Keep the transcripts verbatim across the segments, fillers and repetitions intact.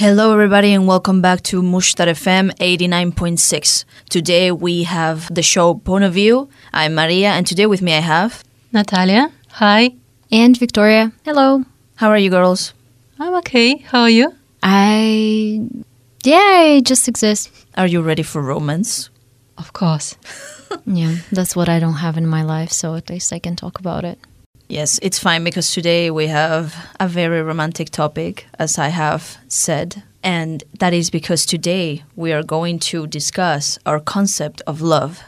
Hello everybody and welcome back to Mushtar F M eighty-nine point six. Today we have the show Point of View. I'm Maria and today with me I have... Natalia. Hi. And Victoria. Hello. How are you girls? I'm okay. How are you? I... Yeah, I just exist. Are you ready for romance? Of course. Yeah, that's what I don't have in my life, so at least I can talk about it. Yes, it's fine because today we have a very romantic topic, as I have said. And that is because today we are going to discuss our concept of love.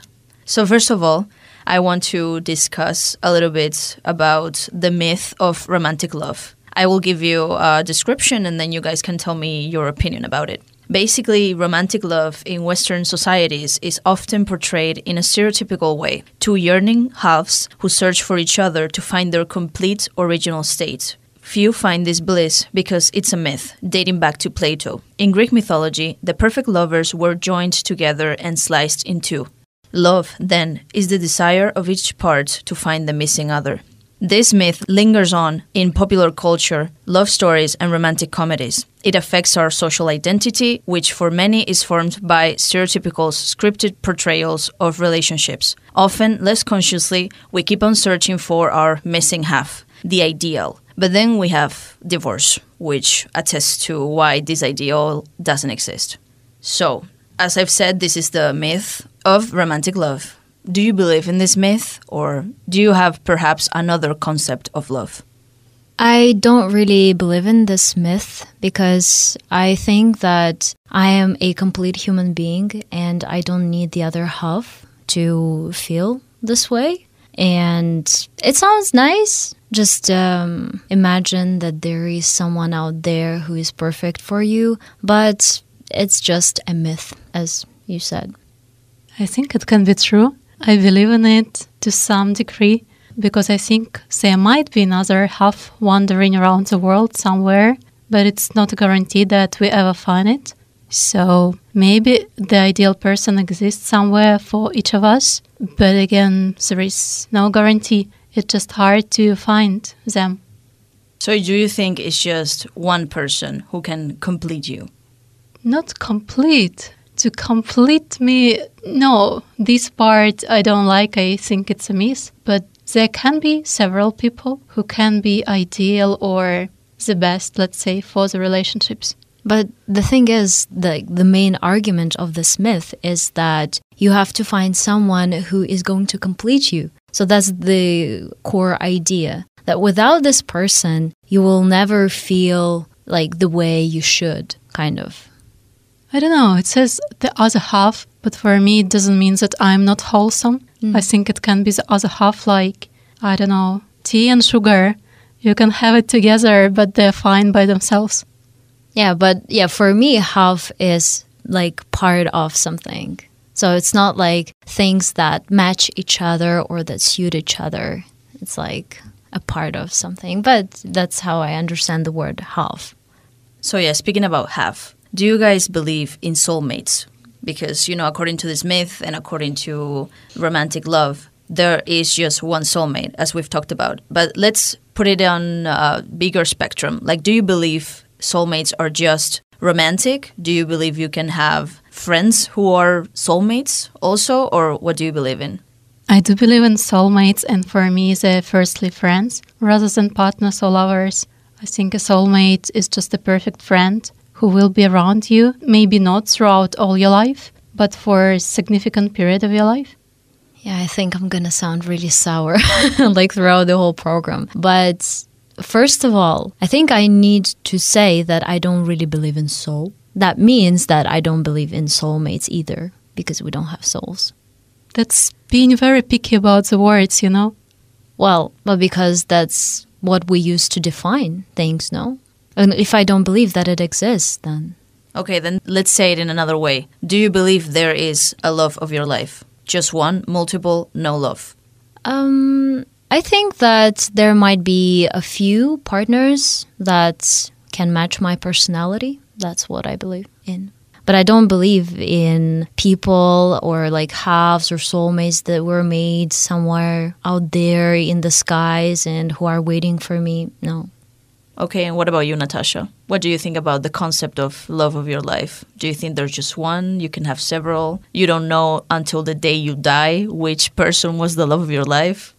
So first of all, I want to discuss a little bit about the myth of romantic love. I will give you a description and then you guys can tell me your opinion about it. Basically, romantic love in Western societies is often portrayed in a stereotypical way. Two yearning halves who search for each other to find their complete original state. Few find this bliss because it's a myth, dating back to Plato. In Greek mythology, the perfect lovers were joined together and sliced in two. Love, then, is the desire of each part to find the missing other. This myth lingers on in popular culture, love stories, and romantic comedies. It affects our social identity, which for many is formed by stereotypical scripted portrayals of relationships. Often, less consciously, we keep on searching for our missing half, the ideal. But then we have divorce, which attests to why this ideal doesn't exist. So, as I've said, this is the myth of romantic love. Do you believe in this myth, or do you have perhaps another concept of love? I don't really believe in this myth because I think that I am a complete human being and I don't need the other half to feel this way. And it sounds nice. Just um, imagine that there is someone out there who is perfect for you, but it's just a myth, as you said. I think it can be true. I believe in it to some degree because I think there might be another half wandering around the world somewhere, but it's not guaranteed that we ever find it. So maybe the ideal person exists somewhere for each of us, but again, there is no guarantee. It's just hard to find them. So do you think it's just one person who can complete you? Not complete. To complete me, no, this part I don't like, I think it's a miss. But there can be several people who can be ideal or the best, let's say, for the relationships. But the thing is, the, the main argument of this myth is that you have to find someone who is going to complete you. So that's the core idea, that without this person, you will never feel like the way you should, kind of. I don't know, it says the other half, but for me it doesn't mean that I'm not wholesome. Mm. I think it can be the other half like, I don't know, tea and sugar. You can have it together, but they're fine by themselves. Yeah, but yeah, for me half is like part of something. So it's not like things that match each other or that suit each other. It's like a part of something, but that's how I understand the word half. So yeah, speaking about half. Do you guys believe in soulmates? Because, you know, according to this myth and according to romantic love, there is just one soulmate, as we've talked about. But let's put it on a bigger spectrum. Like, do you believe soulmates are just romantic? Do you believe you can have friends who are soulmates also? Or what do you believe in? I do believe in soulmates. And for me, they're firstly friends rather than partners or lovers. I think a soulmate is just the perfect friend who will be around you, maybe not throughout all your life, but for a significant period of your life? Yeah, I think I'm going to sound really sour, like throughout the whole program. But first of all, I think I need to say that I don't really believe in soul. That means that I don't believe in soulmates either, because we don't have souls. That's being very picky about the words, you know? Well, but because that's what we use to define things, no? And if I don't believe that it exists, then... Okay, then let's say it in another way. Do you believe there is a love of your life? Just one, multiple, no love? Um, I think that there might be a few partners that can match my personality. That's what I believe in. But I don't believe in people or like halves or soulmates that were made somewhere out there in the skies and who are waiting for me. No. Okay, and what about you, Natasha? What do you think about the concept of love of your life? Do you think there's just one? You can have several. You don't know until the day you die which person was the love of your life.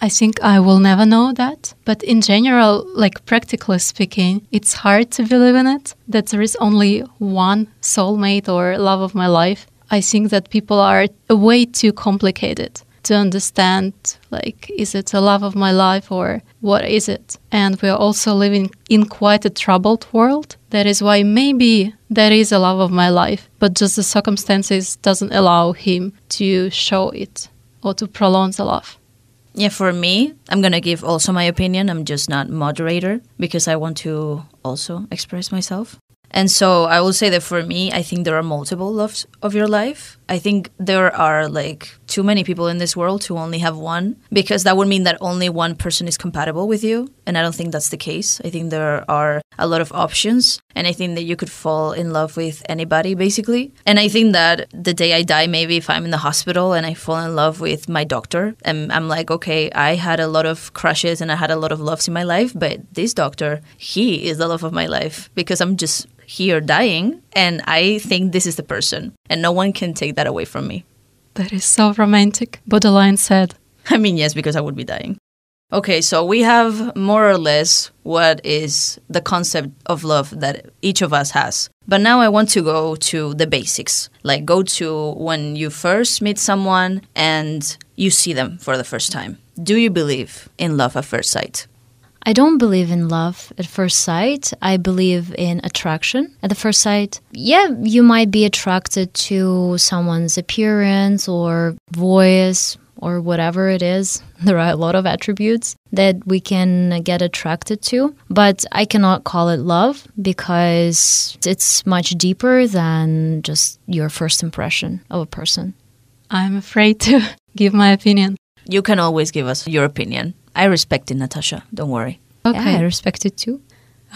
I think I will never know that. But in general, like practically speaking, it's hard to believe in it, that there is only one soulmate or love of my life. I think that people are way too complicated to understand, like, is it a love of my life or what is it? And we're also living in quite a troubled world. That is why maybe there is a love of my life, but just the circumstances doesn't allow him to show it or to prolong the love. Yeah, for me, I'm going to give also my opinion. I'm just not moderator because I want to also express myself. And so I will say that for me, I think there are multiple loves of your life. I think there are like too many people in this world to only have one, because that would mean that only one person is compatible with you. And I don't think that's the case. I think there are a lot of options, and I think that you could fall in love with anybody, basically. And I think that the day I die, maybe if I'm in the hospital and I fall in love with my doctor, and I'm like, okay, I had a lot of crushes and I had a lot of loves in my life, but this doctor, he is the love of my life, because I'm just here dying, and I think this is the person, and no one can take that away from me. That is so romantic, borderline sad. I mean, yes, because I would be dying. Okay, so we have more or less what is the concept of love that each of us has. But now I want to go to the basics, like go to when you first meet someone and you see them for the first time. Do you believe in love at first sight? I don't believe in love at first sight. I believe in attraction at the first sight. Yeah, you might be attracted to someone's appearance or voice or whatever it is. There are a lot of attributes that we can get attracted to, but I cannot call it love because it's much deeper than just your first impression of a person. I'm afraid to give my opinion. You can always give us your opinion. I respect it, Natasha. Don't worry. Okay, yeah, I respect it too.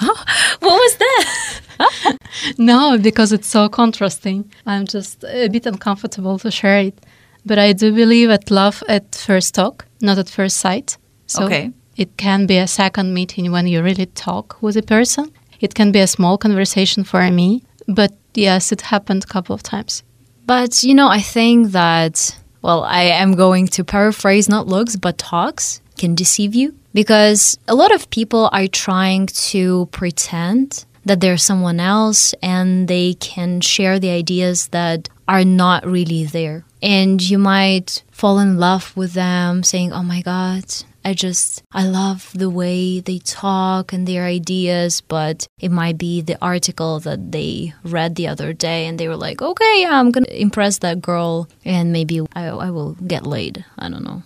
Oh, what was that? No, because it's so contrasting. I'm just a bit uncomfortable to share it. But I do believe at love at first talk, not at first sight. So okay. It can be a second meeting when you really talk with a person. It can be a small conversation for me. But yes, it happened a couple of times. But, you know, I think that, well, I am going to paraphrase not looks, but talks can deceive you, because a lot of people are trying to pretend that they're someone else, and they can share the ideas that are not really there. And you might fall in love with them saying, oh my God, I just, I love the way they talk and their ideas, but it might be the article that they read the other day and they were like, okay, yeah, I'm going to impress that girl and maybe I, I will get laid. I don't know.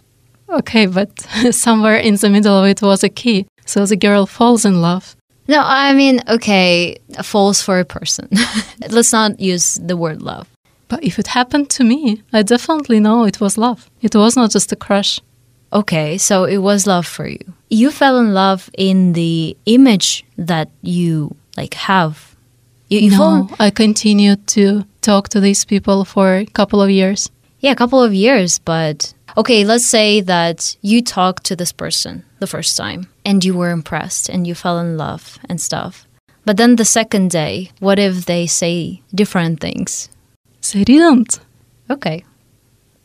Okay, but somewhere in the middle of it was a key. So the girl falls in love. No, I mean, okay, falls for a person. Let's not use the word love. But if it happened to me, I definitely know it was love. It was not just a crush. Okay, so it was love for you. You fell in love in the image that you, like, have. You, you no, fall... I continued to talk to these people for a couple of years. Yeah, a couple of years, but... Okay, let's say that you talked to this person the first time and you were impressed and you fell in love and stuff. But then the second day, what if they say different things? They didn't. Okay.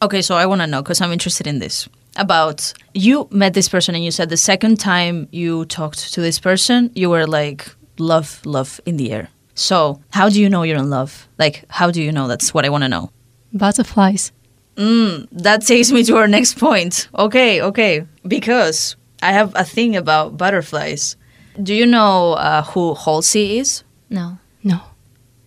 Okay, so I want to know, because I'm interested in this, about you met this person and you said the second time you talked to this person, you were like, love, love in the air. So how do you know you're in love? Like, how do you know? That's what I want to know. Butterflies. Mm, that takes me to our next point. Okay, okay. Because I have a thing about butterflies. Do you know uh, who Halsey is? No. No.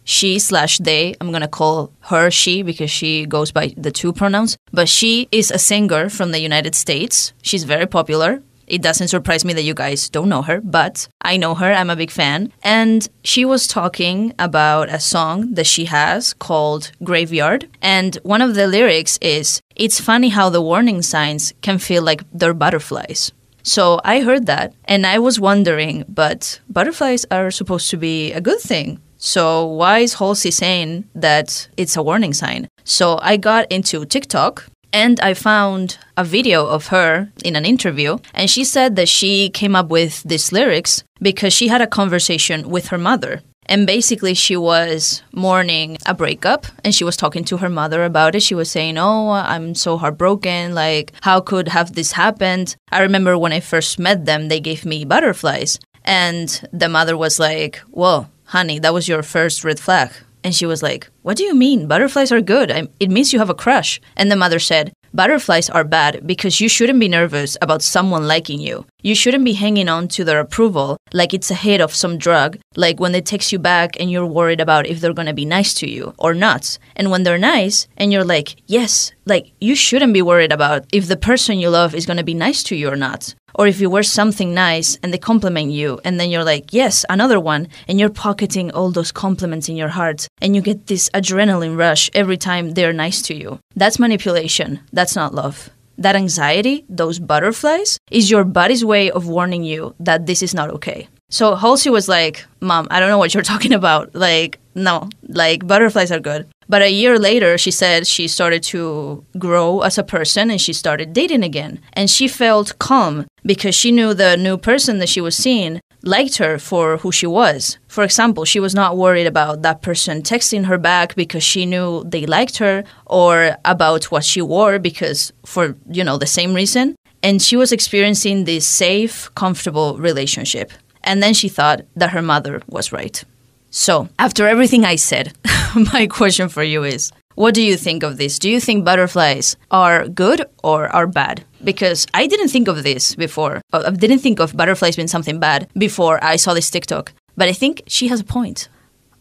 She slash they. I'm going to call her she because she goes by the two pronouns. But she is a singer from the United States. She's very popular. It doesn't surprise me that you guys don't know her, but I know her. I'm a big fan. And she was talking about a song that she has called Graveyard. And one of the lyrics is, it's funny how the warning signs can feel like they're butterflies. So I heard that and I was wondering, but butterflies are supposed to be a good thing. So why is Halsey saying that it's a warning sign? So I got into TikTok. And I found a video of her in an interview, and she said that she came up with these lyrics because she had a conversation with her mother. And basically she was mourning a breakup and she was talking to her mother about it. She was saying, oh, I'm so heartbroken. Like, how could have this happened? I remember when I first met them, they gave me butterflies. And the mother was like, whoa, honey, that was your first red flag. And she was like, what do you mean? Butterflies are good. I, it means you have a crush. And the mother said, butterflies are bad because you shouldn't be nervous about someone liking you. You shouldn't be hanging on to their approval like it's a hit of some drug, like when they text you back and you're worried about if they're going to be nice to you or not. And when they're nice and you're like, yes, like you shouldn't be worried about if the person you love is going to be nice to you or not. Or if you wear something nice and they compliment you and then you're like, yes, another one. And you're pocketing all those compliments in your heart and you get this adrenaline rush every time they're nice to you. That's manipulation. That's not love. That anxiety, those butterflies, is your body's way of warning you that this is not okay. So Halsey was like, Mom, I don't know what you're talking about. Like, no, like butterflies are good. But a year later, she said she started to grow as a person and she started dating again. And she felt calm because she knew the new person that she was seeing liked her for who she was. For example, she was not worried about that person texting her back because she knew they liked her, or about what she wore because for, you know, the same reason. And she was experiencing this safe, comfortable relationship. And then she thought that her mother was right. So, after everything I said, my question for you is, what do you think of this? Do you think butterflies are good or are bad? Because I didn't think of this before. I didn't think of butterflies being something bad before I saw this TikTok. But I think she has a point.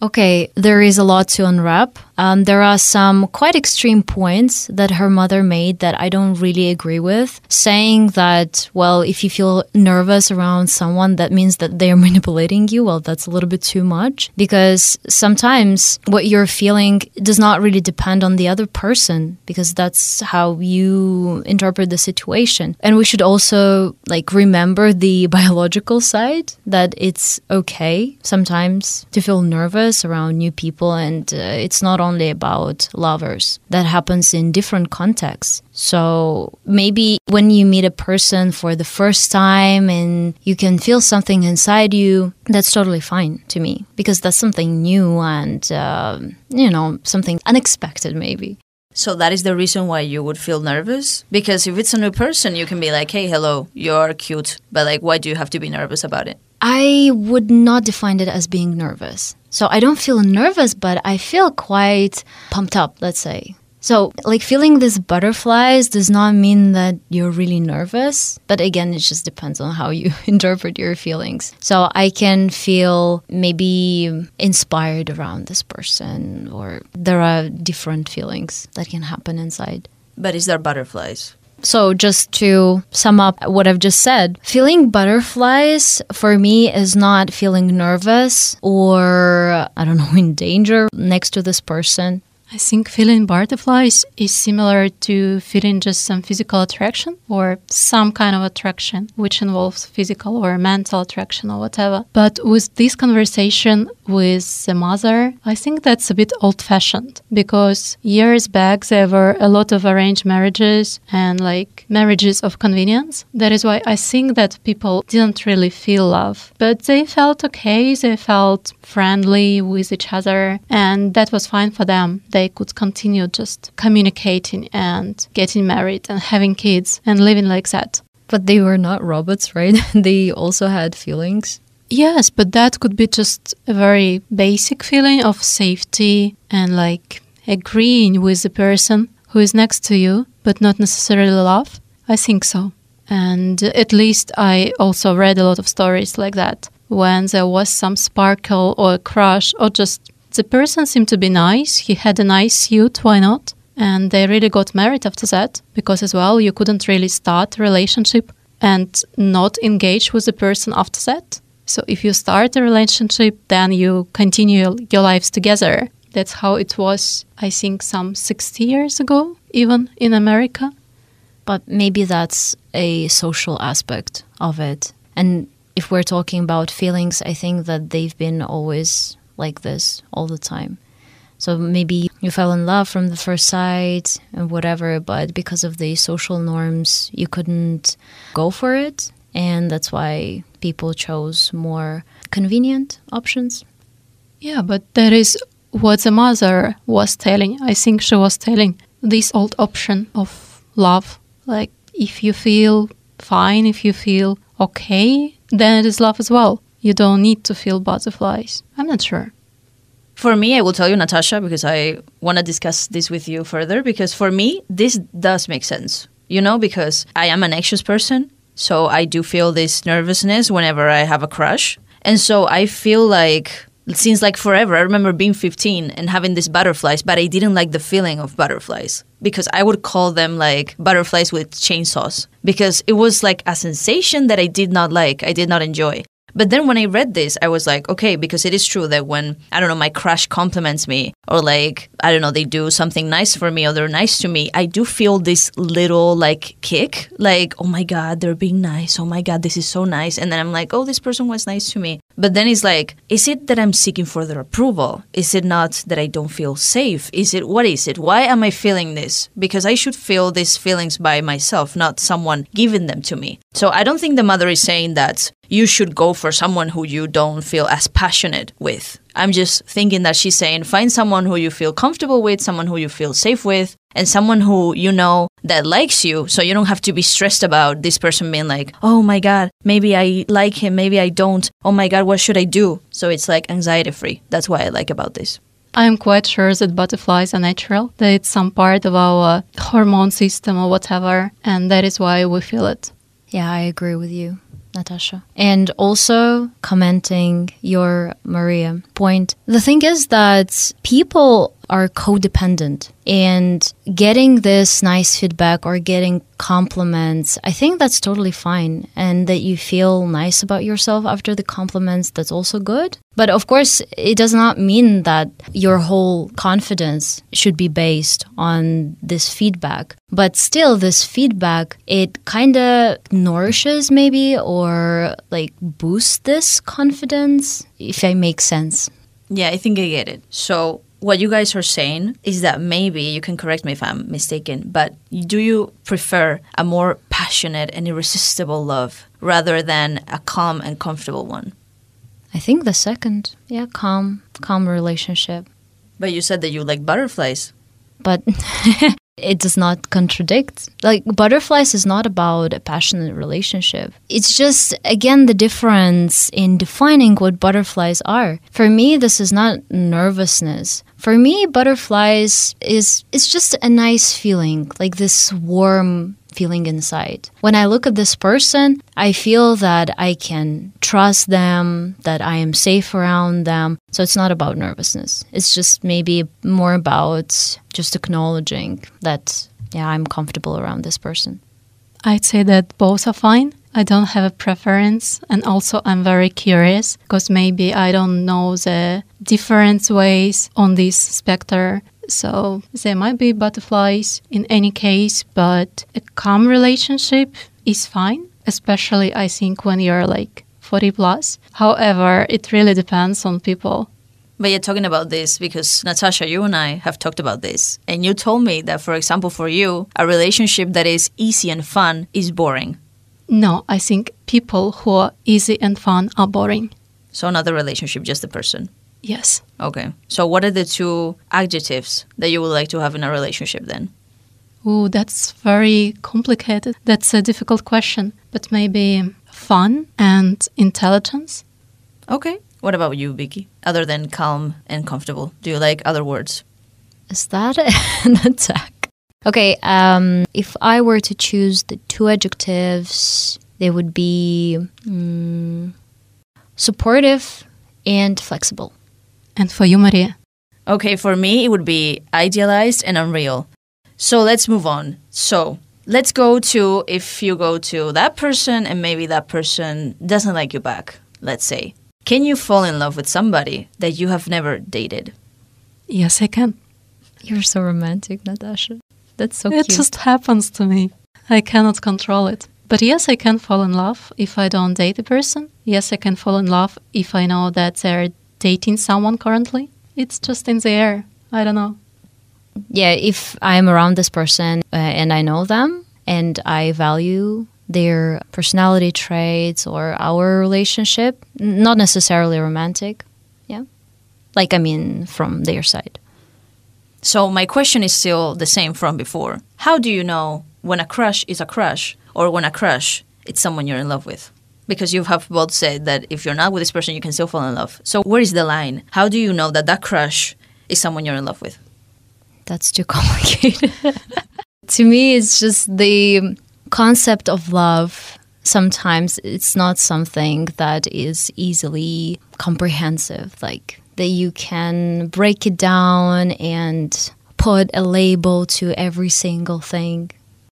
Okay, there is a lot to unwrap. Um, there are some quite extreme points that her mother made that I don't really agree with, saying that, well, if you feel nervous around someone, that means that they're manipulating you. Well, that's a little bit too much, because sometimes what you're feeling does not really depend on the other person, because that's how you interpret the situation. And we should also like remember the biological side, that it's okay sometimes to feel nervous around new people, and uh, it's not only about lovers. That happens in different contexts. So maybe when you meet a person for the first time and you can feel something inside you, that's totally fine to me, because that's something new and, uh, you know, something unexpected maybe. So that is the reason why you would feel nervous? Because if it's a new person, you can be like, hey, hello, you're cute, but like, why do you have to be nervous about it? I would not define it as being nervous. So I don't feel nervous, but I feel quite pumped up, let's say. So like feeling these butterflies does not mean that you're really nervous. But again, it just depends on how you interpret your feelings. So I can feel maybe inspired around this person, or there are different feelings that can happen inside. But is there butterflies? So just to sum up what I've just said, feeling butterflies for me is not feeling nervous or, I don't know, in danger next to this person. I think feeling butterflies is similar to feeling just some physical attraction or some kind of attraction, which involves physical or mental attraction or whatever. But with this conversation with the mother, I think that's a bit old-fashioned, because years back there were a lot of arranged marriages and like marriages of convenience. That is why I think that people didn't really feel love, but they felt okay, they felt friendly with each other, and that was fine for them. They could continue just communicating and getting married and having kids and living like that. But they were not robots, right? They also had feelings. Yes, but that could be just a very basic feeling of safety and like agreeing with the person who is next to you, but not necessarily love. I think so. And at least I also read a lot of stories like that, when there was some sparkle or a crush, or just the person seemed to be nice. He had a nice suit, why not? And they really got married after that, because as well, you couldn't really start a relationship and not engage with the person after that. So if you start a relationship, then you continue your lives together. That's how it was, I think, some sixty years ago, even in America. But maybe that's a social aspect of it. And if we're talking about feelings, I think that they've been always like this all the time. So maybe you fell in love from the first sight and whatever, but because of the social norms, you couldn't go for it. And that's why people chose more convenient options. Yeah, but that is what the mother was telling. I think she was telling this old option of love. Like, if you feel fine, if you feel okay, then it is love as well. You don't need to feel butterflies. I'm not sure. For me, I will tell you, Natasha, because I want to discuss this with you further, because for me, this does make sense, you know, because I am an anxious person. So I do feel this nervousness whenever I have a crush. And so I feel like, it seems like forever, I remember being fifteen and having these butterflies, but I didn't like the feeling of butterflies because I would call them like butterflies with chainsaws because it was like a sensation that I did not like, I did not enjoy. But then when I read this, I was like, okay, because it is true that when, I don't know, my crush compliments me or like, I don't know, they do something nice for me or they're nice to me, I do feel this little like kick, like, oh my God, they're being nice. Oh my God, this is so nice. And then I'm like, oh, this person was nice to me. But then it's like, is it that I'm seeking for their approval? Is it not that I don't feel safe? Is it, what is it? Why am I feeling this? Because I should feel these feelings by myself, not someone giving them to me. So I don't think the mother is saying that you should go for someone who you don't feel as passionate with. I'm just thinking that she's saying, find someone who you feel comfortable with, someone who you feel safe with, and someone who you know that likes you. So you don't have to be stressed about this person being like, oh my God, maybe I like him, maybe I don't. Oh my God, what should I do? So it's like anxiety free. That's what I like about this. I'm quite sure that butterflies are natural, that it's some part of our hormone system or whatever. And that is why we feel it. Yeah, I agree with you, Natasha. And also commenting your Maria point. The thing is that people are codependent, and getting this nice feedback or getting compliments, I think that's totally fine. And that you feel nice about yourself after the compliments, that's also good. But of course, it does not mean that your whole confidence should be based on this feedback. But still, this feedback, it kind of nourishes maybe or like boosts this confidence, if I make sense. Yeah, I think I get it. So what you guys are saying is that maybe, you can correct me if I'm mistaken, but do you prefer a more passionate and irresistible love rather than a calm and comfortable one? I think the second, yeah, calm, calm relationship. But you said that you like butterflies. But it does not contradict. Like, butterflies is not about a passionate relationship. It's just, again, the difference in defining what butterflies are. For me, this is not nervousness. For me, butterflies is, it's just a nice feeling, like this warm feeling inside. When I look at this person, I feel that I can trust them, that I am safe around them. So it's not about nervousness. It's just maybe more about just acknowledging that, yeah, I'm comfortable around this person. I'd say that both are fine. I don't have a preference. And also I'm very curious because maybe I don't know the different ways on this spectrum. So there might be butterflies in any case, but a calm relationship is fine, especially I think when you're like forty plus. However, it really depends on people. But you're talking about this because, Natasha, you and I have talked about this. And you told me that, for example, for you, a relationship that is easy and fun is boring. No, I think people who are easy and fun are boring. So not the relationship, just the person. Yes. Okay. So what are the two adjectives that you would like to have in a relationship then? Oh, that's very complicated. That's a difficult question. But maybe fun and intelligence. Okay. What about you, Vicky? Other than calm and comfortable, do you like other words? Is that an attack? Okay. Um, if I were to choose the two adjectives, they would be um, supportive and flexible. And for you, Maria? Okay, for me, it would be idealized and unreal. So let's move on. So let's go to, if you go to that person and maybe that person doesn't like you back, let's say. Can you fall in love with somebody that you have never dated? Yes, I can. You're so romantic, Natasha. That's so cute. It just happens to me. I cannot control it. But yes, I can fall in love if I don't date a person. Yes, I can fall in love if I know that they're dating someone currently. It's just in the air. I don't know. Yeah, if I'm around this person uh, and I know them and I value their personality traits or our relationship, not necessarily romantic, yeah. Like, I mean, from their side. So my question is still the same from before. How do you know when a crush is a crush or when a crush is someone you're in love with? Because you have both said that if you're not with this person, you can still fall in love. So where is the line? How do you know that that crush is someone you're in love with? That's too complicated. To me, it's just the concept of love. Sometimes it's not something that is easily comprehensive, like that you can break it down and put a label to every single thing.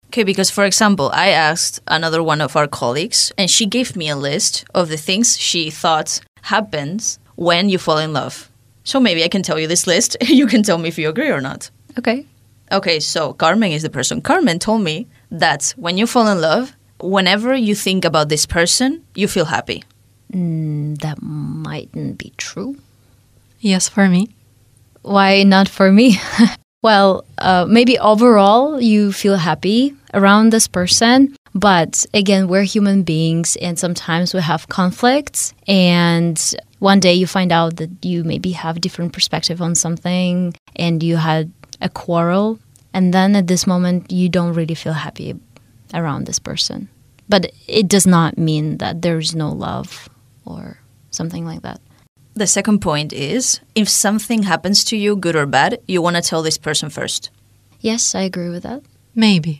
Okay, because for example, I asked another one of our colleagues and she gave me a list of the things she thought happens when you fall in love. So maybe I can tell you this list and you can tell me if you agree or not. Okay. Okay, so Carmen is the person. Carmen told me that when you fall in love, whenever you think about this person, you feel happy. Mm, that mightn't be true. Yes, for me. Why not for me? Well, uh, maybe overall you feel happy around this person. But again, we're human beings and sometimes we have conflicts. And one day you find out that you maybe have different perspective on something and you had a quarrel. And then at this moment, you don't really feel happy around this person. But it does not mean that there's no love or something like that. The second point is, if something happens to you, good or bad, you want to tell this person first. Yes, I agree with that. Maybe.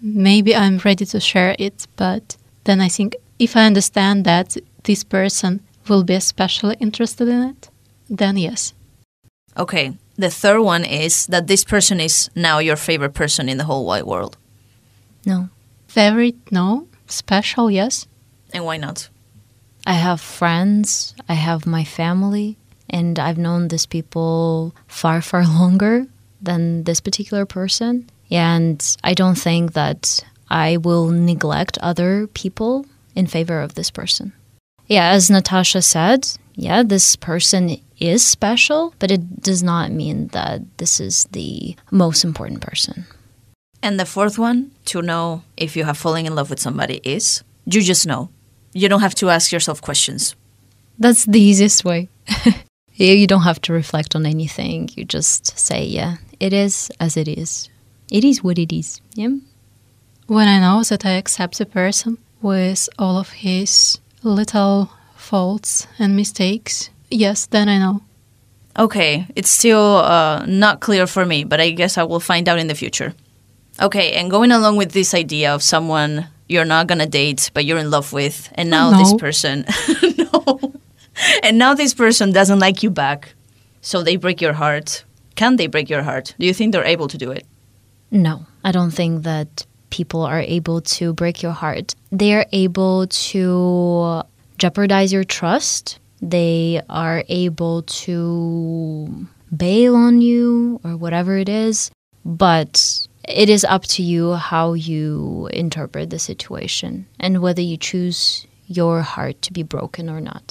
Maybe I'm ready to share it, but then I think if I understand that this person will be especially interested in it, then yes. Okay. The third one is that this person is now your favorite person in the whole wide world. No. Favorite, no. Special, yes. And why not? I have friends, I have my family, and I've known these people far, far longer than this particular person. And I don't think that I will neglect other people in favor of this person. Yeah, as Natasha said, yeah, this person is special, but it does not mean that this is the most important person. And the fourth one, to know if you have fallen in love with somebody is, you just know. You don't have to ask yourself questions. That's the easiest way. You don't have to reflect on anything. You just say, yeah, it is as it is. It is what it is. Yeah. When I know that I accept a person with all of his little faults and mistakes, yes, then I know. Okay, it's still uh, not clear for me, but I guess I will find out in the future. Okay, and going along with this idea of someone you're not going to date, but you're in love with. And now no. this person... no. And now this person doesn't like you back. So they break your heart. Can they break your heart? Do you think they're able to do it? No. I don't think that people are able to break your heart. They're able to jeopardize your trust. They are able to bail on you or whatever it is. But... it is up to you how you interpret the situation and whether you choose your heart to be broken or not.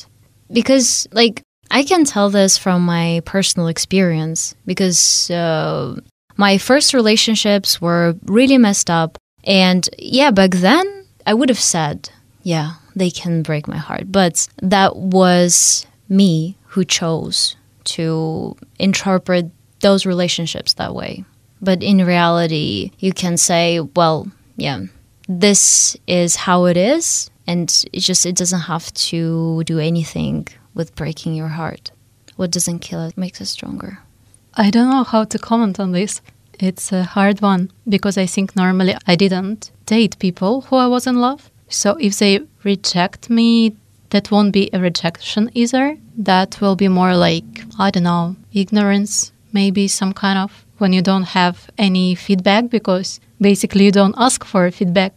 Because, like, I can tell this from my personal experience because uh, my first relationships were really messed up. And, yeah, back then I would have said, yeah, they can break my heart. But that was me who chose to interpret those relationships that way. But in reality, you can say, well, yeah, this is how it is. And it just it doesn't have to do anything with breaking your heart. What doesn't kill it makes it stronger. I don't know how to comment on this. It's a hard one because I think normally I didn't date people who I was in love. So if they reject me, that won't be a rejection either. That will be more like, I don't know, ignorance, maybe some kind of. When you don't have any feedback, because basically you don't ask for feedback,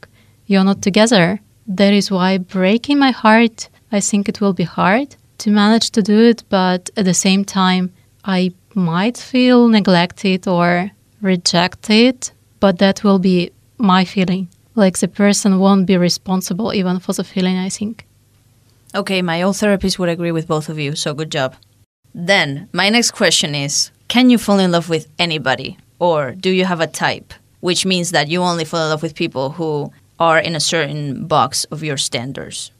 you're not together. That is why breaking my heart, I think it will be hard to manage to do it, but at the same time, I might feel neglected or rejected, but that will be my feeling. Like the person won't be responsible even for the feeling, I think. Okay, my own therapist would agree with both of you, so good job. Then, my next question is, can you fall in love with anybody? Or do you have a type? Which means that you only fall in love with people who are in a certain box of your standards.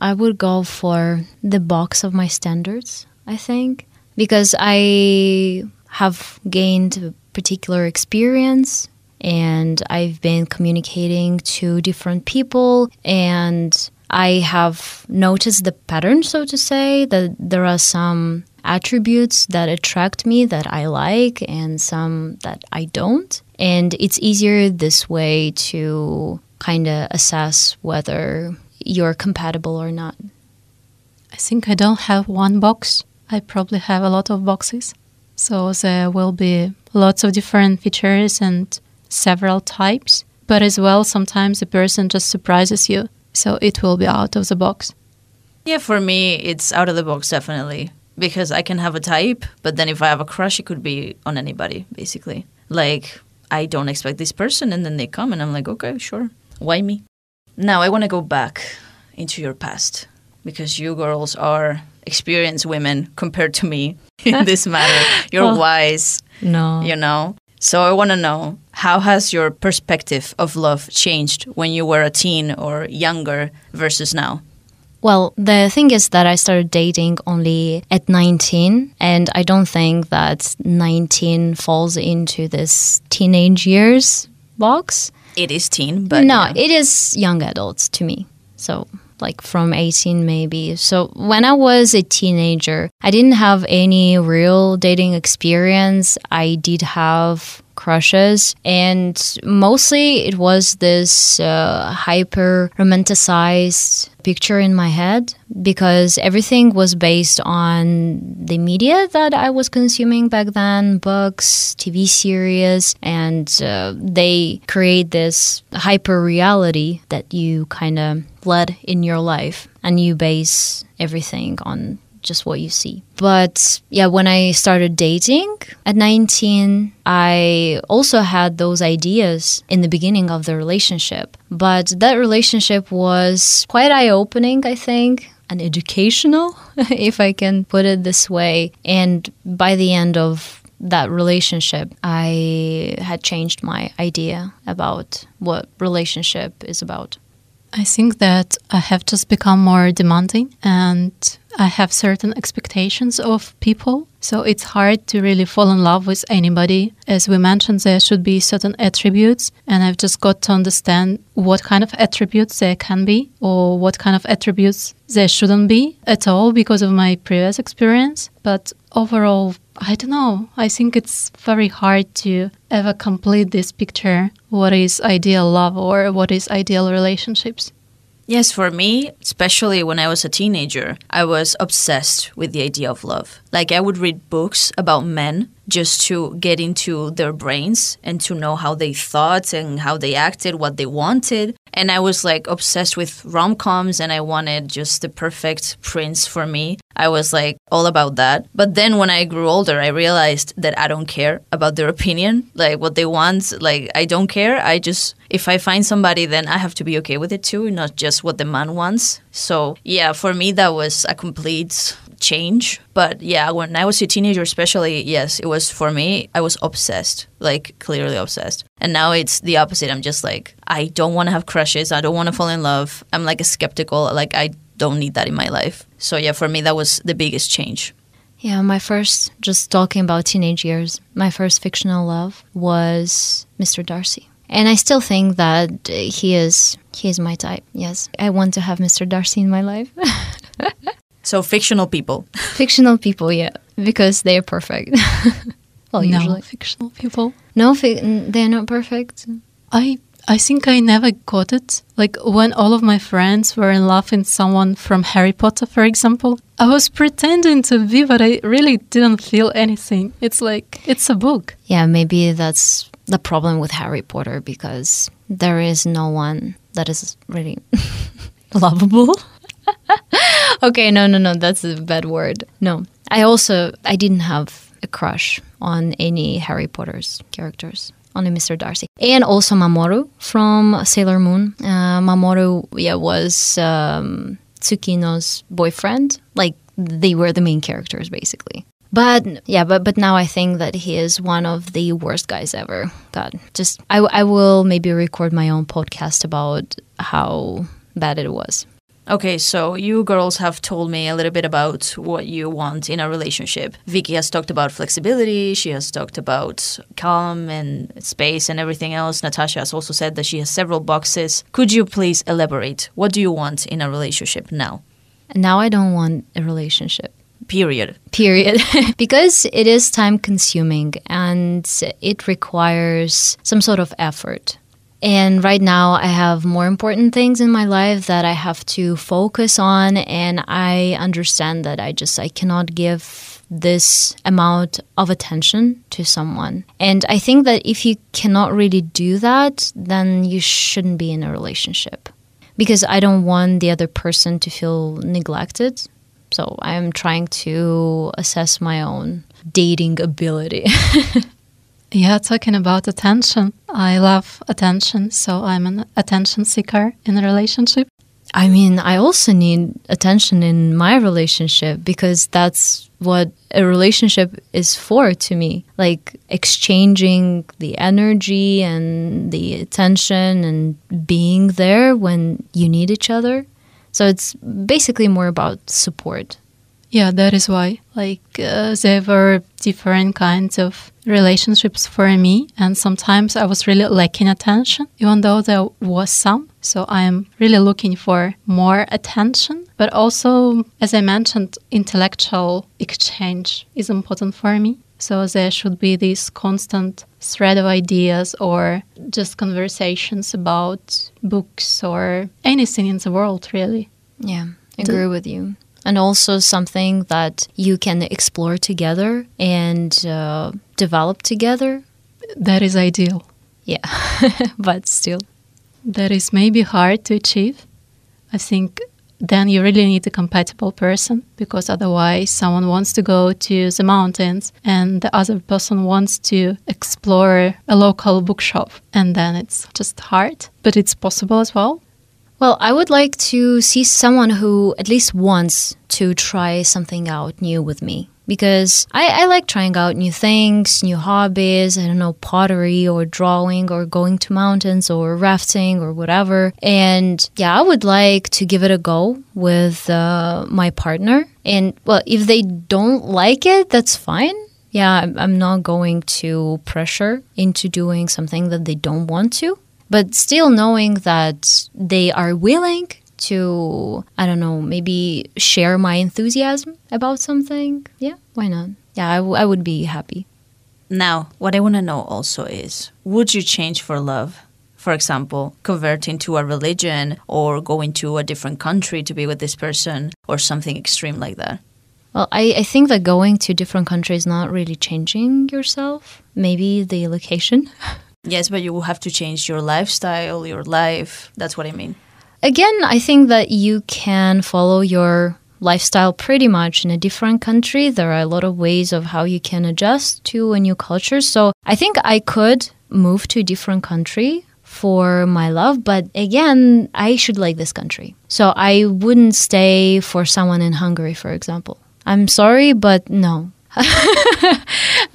I would go for the box of my standards, I think. Because I have gained a particular experience and I've been communicating to different people and I have noticed the pattern, so to say, that there are some attributes that attract me that I like and some that I don't. And it's easier this way to kind of assess whether you're compatible or not. I think I don't have one box. I probably have a lot of boxes. So there will be lots of different features and several types. But as well, sometimes the person just surprises you. So it will be out of the box. Yeah, for me, it's out of the box, definitely. Because I can have a type, but then if I have a crush, it could be on anybody, basically. Like, I don't expect this person, and then they come, and I'm like, okay, sure. Why me? Now, I want to go back into your past. Because you girls are experienced women compared to me in this matter. You're well, wise, no, you know. So I want to know, how has your perspective of love changed when you were a teen or younger versus now? Well, the thing is that I started dating only at nineteen, and I don't think that nineteen falls into this teenage years box. It is teen, but... No, yeah. It is young adults to me, so... like from eighteen maybe. So when I was a teenager, I didn't have any real dating experience. I did have crushes. And mostly it was this uh, hyper-romanticized picture in my head because everything was based on the media that I was consuming back then, books, T V series, and uh, they create this hyper-reality that you kind of led in your life and you base everything on just what you see. But yeah, when I started dating at nineteen, I also had those ideas in the beginning of the relationship. But that relationship was quite eye-opening, I think, and educational, if I can put it this way. And by the end of that relationship, I had changed my idea about what relationship is about. I think that I have just become more demanding and I have certain expectations of people. So it's hard to really fall in love with anybody. As we mentioned, there should be certain attributes and I've just got to understand what kind of attributes there can be or what kind of attributes there shouldn't be at all because of my previous experience. But overall, I don't know. I think it's very hard to ever complete this picture. What is ideal love or what is ideal relationships? Yes, for me, especially when I was a teenager, I was obsessed with the idea of love. Like I would read books about men just to get into their brains and to know how they thought and how they acted, what they wanted. And I was like obsessed with rom-coms and I wanted just the perfect prince for me. I was like all about that. But then when I grew older, I realized that I don't care about their opinion, like what they want. Like I don't care. I just, if I find somebody, then I have to be okay with it too, not just what the man wants. So yeah, for me, that was a complete change. But yeah, when I was a teenager especially, yes, it was for me, I was obsessed, like clearly obsessed. And now it's the opposite. I'm just like, I don't want to have crushes. I don't want to fall in love. I'm like a skeptical, like I don't need that in my life. So yeah, for me, that was the biggest change. Yeah, my first, just talking about teenage years, my first fictional love was Mister Darcy. And I still think that he is, he is my type. Yes, I want to have Mister Darcy in my life. So fictional people. Fictional people, yeah, because they are perfect. Well, no, usually fictional people. No, fi- they're not perfect. I I think I never got it. Like when all of my friends were in love with someone from Harry Potter, for example, I was pretending to be, but I really didn't feel anything. It's like, it's a book. Yeah, maybe that's the problem with Harry Potter because there is no one that is really lovable. Okay, no, no, no, that's a bad word. No, I also, I didn't have a crush on any Harry Potter's characters, only Mister Darcy. And also Mamoru from Sailor Moon. Uh, Mamoru, yeah, was um, Tsukino's boyfriend. Like, they were the main characters, basically. But yeah, but, but now I think that he is one of the worst guys ever. God, just I, I will maybe record my own podcast about how bad it was. Okay, so you girls have told me a little bit about what you want in a relationship. Vicky has talked about flexibility. She has talked about calm and space and everything else. Natasha has also said that she has several boxes. Could you please elaborate? What do you want in a relationship now? Now I don't want a relationship. Period. Period. Because it is time consuming and it requires some sort of effort. And right now I have more important things in my life that I have to focus on, and I understand that I just I cannot give this amount of attention to someone. And I think that if you cannot really do that, then you shouldn't be in a relationship. Because I don't want the other person to feel neglected. So I'm trying to assess my own dating ability. Yeah, talking about attention. I love attention, so I'm an attention seeker in a relationship. I mean, I also need attention in my relationship because that's what a relationship is for to me. Like exchanging the energy and the attention and being there when you need each other. So it's basically more about support. Yeah, that is why. Like, uh, there were different kinds of relationships for me, and sometimes I was really lacking attention, even though there was some. So I am really looking for more attention. But also, as I mentioned, intellectual exchange is important for me. So there should be this constant thread of ideas or just conversations about books or anything in the world, really. Yeah, I agree with you. And also something that you can explore together and uh, develop together. That is ideal. Yeah, but still. That is maybe hard to achieve. I think then you really need a compatible person, because otherwise someone wants to go to the mountains and the other person wants to explore a local bookshop. And then it's just hard, but it's possible as well. Well, I would like to see someone who at least wants to try something out new with me, because I, I like trying out new things, new hobbies, I don't know, pottery or drawing or going to mountains or rafting or whatever. And yeah, I would like to give it a go with uh, my partner. And well, if they don't like it, that's fine. Yeah, I'm, I'm not going to pressure into doing something that they don't want to. But still knowing that they are willing to, I don't know, maybe share my enthusiasm about something. Yeah, why not? Yeah, I, w- I would be happy. Now, what I want to know also is, would you change for love? For example, convert into a religion or go into a different country to be with this person or something extreme like that? Well, I, I think that going to different countries is not really changing yourself. Maybe the location. Yes, but you will have to change your lifestyle, your life. That's what I mean. Again, I think that you can follow your lifestyle pretty much in a different country. There are a lot of ways of how you can adjust to a new culture. So I think I could move to a different country for my love. But again, I should like this country. So I wouldn't stay for someone in Hungary, for example. I'm sorry, but no.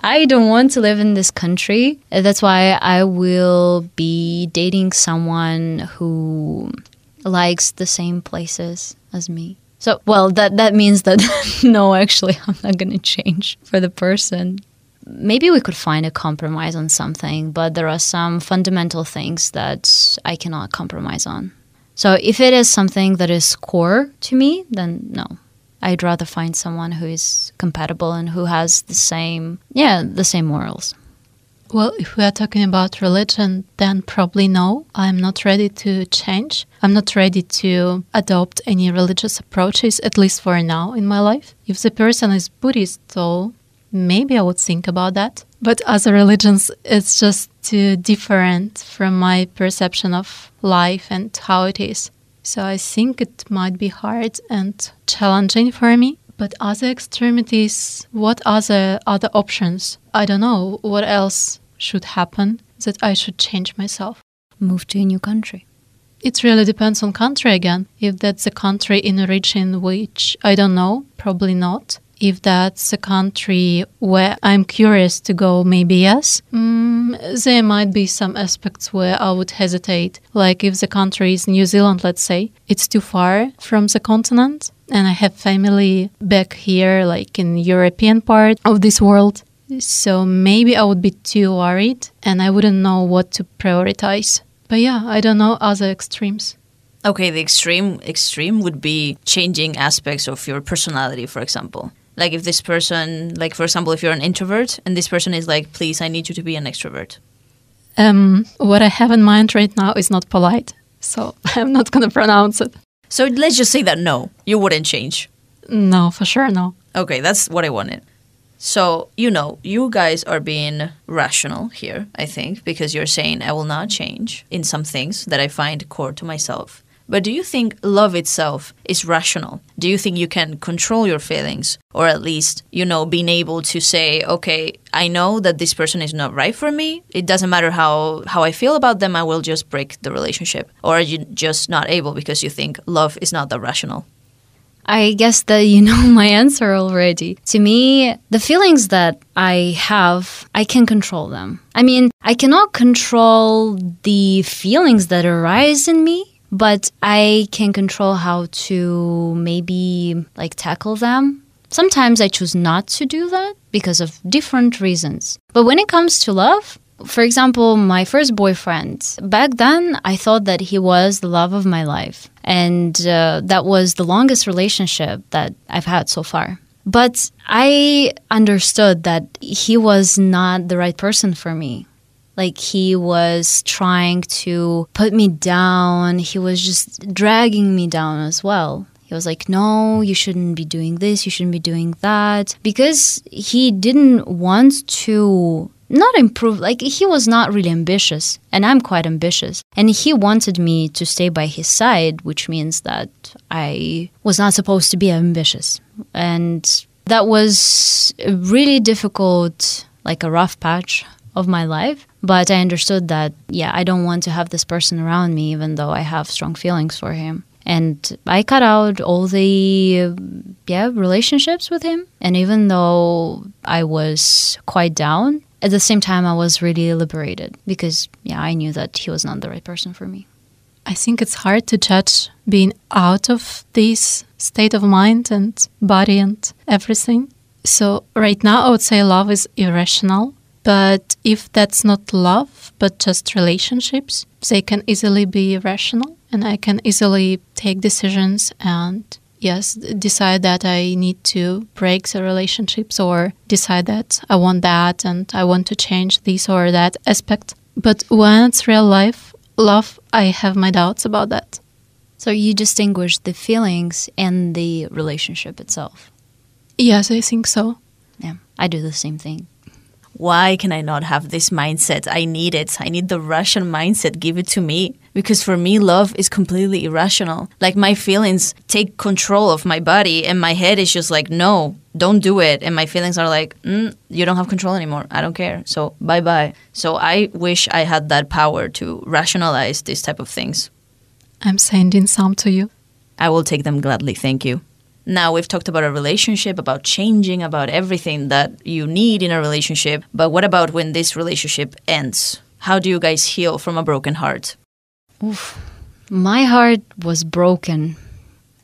I don't want to live in this country. That's why I will be dating someone who likes the same places as me. So, well, that, that means that, no, actually, I'm not going to change for the person. Maybe we could find a compromise on something, but there are some fundamental things that I cannot compromise on. So if it is something that is core to me, then no. I'd rather find someone who is compatible and who has the same, yeah, the same morals. Well, if we are talking about religion, then probably no. I'm not ready to change. I'm not ready to adopt any religious approaches, at least for now in my life. If the person is Buddhist, though, maybe I would think about that. But other religions, it's just too different from my perception of life and how it is. So I think it might be hard and challenging for me. But other extremities, what other other options? I don't know what else should happen that I should change myself. Move to a new country. It really depends on country again. If that's a country in a region which I don't know, probably not. If that's a country where I'm curious to go, maybe yes. Mm, there might be some aspects where I would hesitate. Like if the country is New Zealand, let's say, it's too far from the continent. And I have family back here, like in the European part of this world. So maybe I would be too worried and I wouldn't know what to prioritize. But yeah, I don't know other extremes. Okay, the extreme extreme would be changing aspects of your personality, for example. Like if this person, like for example, if you're an introvert and this person is like, please, I need you to be an extrovert. Um, what I have in mind right now is not polite, so I'm not going to pronounce it. So let's just say that no, you wouldn't change. No, for sure, no. Okay, that's what I wanted. So, you know, you guys are being rational here, I think, because you're saying I will not change in some things that I find core to myself. But do you think love itself is rational? Do you think you can control your feelings or at least, you know, being able to say, okay, I know that this person is not right for me. It doesn't matter how, how I feel about them. I will just break the relationship. Or are you just not able because you think love is not that rational? I guess that you know my answer already. To me, the feelings that I have, I can control them. I mean, I cannot control the feelings that arise in me. But I can control how to maybe like tackle them. Sometimes I choose not to do that because of different reasons. But when it comes to love, for example, my first boyfriend, back then I thought that he was the love of my life. And uh, that was the longest relationship that I've had so far. But I understood that he was not the right person for me. Like he was trying to put me down. He was just dragging me down as well. He was like, no, you shouldn't be doing this. You shouldn't be doing that. Because he didn't want to not improve. Like he was not really ambitious. And I'm quite ambitious. And he wanted me to stay by his side, which means that I was not supposed to be ambitious. And that was really difficult, like a rough patch of my life. But I understood that, yeah, I don't want to have this person around me, even though I have strong feelings for him. And I cut out all the, yeah, relationships with him. And even though I was quite down, at the same time, I was really liberated because, yeah, I knew that he was not the right person for me. I think it's hard to judge being out of this state of mind and body and everything. So right now, I would say love is irrational. But if that's not love, but just relationships, they can easily be irrational. And I can easily take decisions and, yes, decide that I need to break the relationships or decide that I want that and I want to change this or that aspect. But when it's real life, love, I have my doubts about that. So you distinguish the feelings and the relationship itself? Yes, I think so. Yeah, I do the same thing. Why can I not have this mindset? I need it. I need the Russian mindset. Give it to me. Because for me, love is completely irrational. Like my feelings take control of my body and my head is just like, no, don't do it. And my feelings are like, mm, you don't have control anymore. I don't care. So bye-bye. So I wish I had that power to rationalize these type of things. I'm sending some to you. I will take them gladly. Thank you. Now we've talked about a relationship, about changing, about everything that you need in a relationship. But what about when this relationship ends? How do you guys heal from a broken heart? Oof. My heart was broken.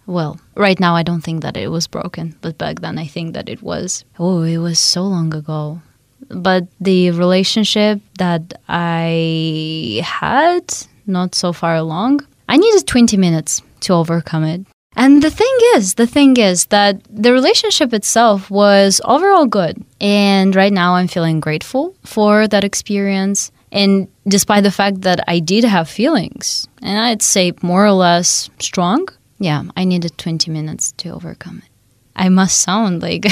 Well, right now I don't think that it was broken. But back then I think that it was. Oh, it was so long ago. But the relationship that I had, not so far along, I needed twenty minutes to overcome it. And the thing is, the thing is that the relationship itself was overall good. And right now I'm feeling grateful for that experience. And despite the fact that I did have feelings, and I'd say more or less strong, yeah, I needed twenty minutes to overcome it. I must sound like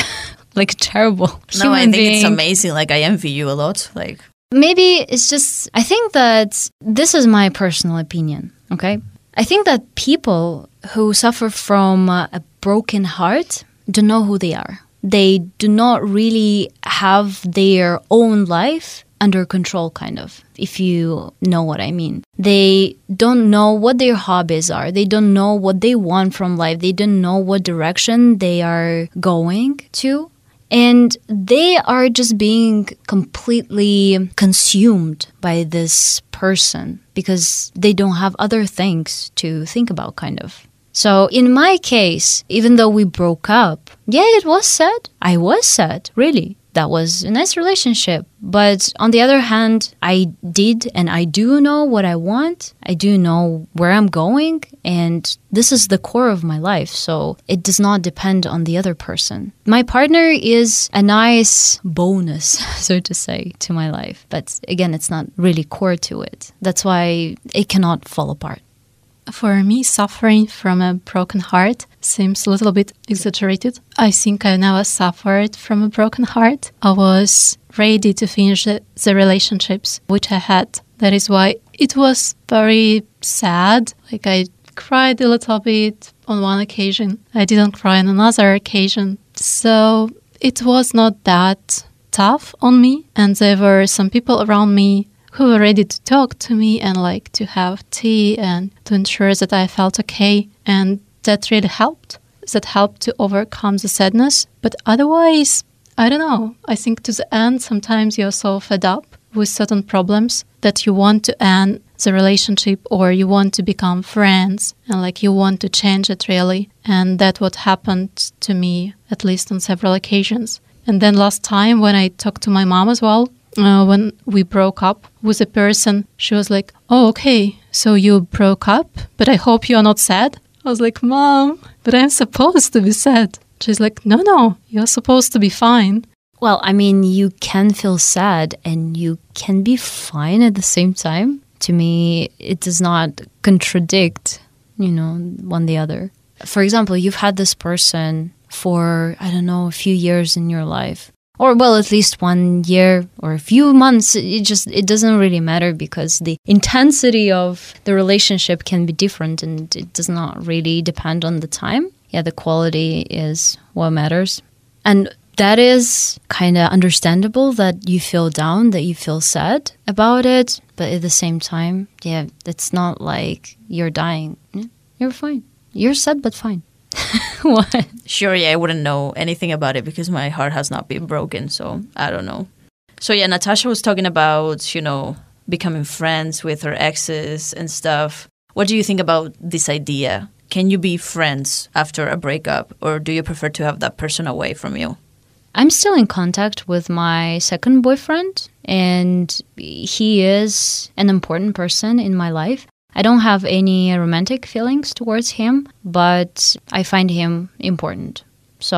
like a terrible human No, I think being. It's amazing. Like I envy you a lot. Like maybe it's just, I think that this is my personal opinion, okay? I think that people who suffer from a broken heart don't know who they are. They do not really have their own life under control, kind of, if you know what I mean. They don't know what their hobbies are. They don't know what they want from life. They don't know what direction they are going to. And they are just being completely consumed by this person because they don't have other things to think about, kind of. So in my case, even though we broke up, yeah, it was sad. I was sad, really. That was a nice relationship. But on the other hand, I did and I do know what I want. I do know where I'm going. And this is the core of my life. So it does not depend on the other person. My partner is a nice bonus, so to say, to my life. But again, it's not really core to it. That's why it cannot fall apart. For me, suffering from a broken heart seems a little bit exaggerated. I think I never suffered from a broken heart. I was ready to finish the, the relationships which I had. That is why it was very sad. Like, I cried a little bit on one occasion. I didn't cry on another occasion. So it was not that tough on me. And there were some people around me who were ready to talk to me and like to have tea and to ensure that I felt okay. And that really helped. That helped to overcome the sadness. But otherwise, I don't know. I think to the end, sometimes you're so fed up with certain problems that you want to end the relationship or you want to become friends and like you want to change it really. And that what happened to me, at least on several occasions. And then last time when I talked to my mom as well, Uh, when we broke up with a person, she was like, oh, okay, so you broke up, but I hope you're not sad. I was like, Mom, but I'm supposed to be sad. She's like, no, no, you're supposed to be fine. Well, I mean, you can feel sad and you can be fine at the same time. To me, it does not contradict, you know, one the other. For example, you've had this person for, I don't know, a few years in your life. Or, well, at least one year or a few months, it just it doesn't really matter because the intensity of the relationship can be different and it does not really depend on the time. Yeah, the quality is what matters. And that is kind of understandable that you feel down, that you feel sad about it. But at the same time, yeah, it's not like you're dying. Yeah, you're fine. You're sad, but fine. What? Sure, yeah, I wouldn't know anything about it because my heart has not been broken, so I don't know. So yeah, Natasha was talking about, you know, becoming friends with her exes and stuff. What do you think about this idea? Can you be friends after a breakup, or do you prefer to have that person away from you? I'm still in contact with my second boyfriend, and he is an important person in my life. I don't have any romantic feelings towards him, but I find him important. So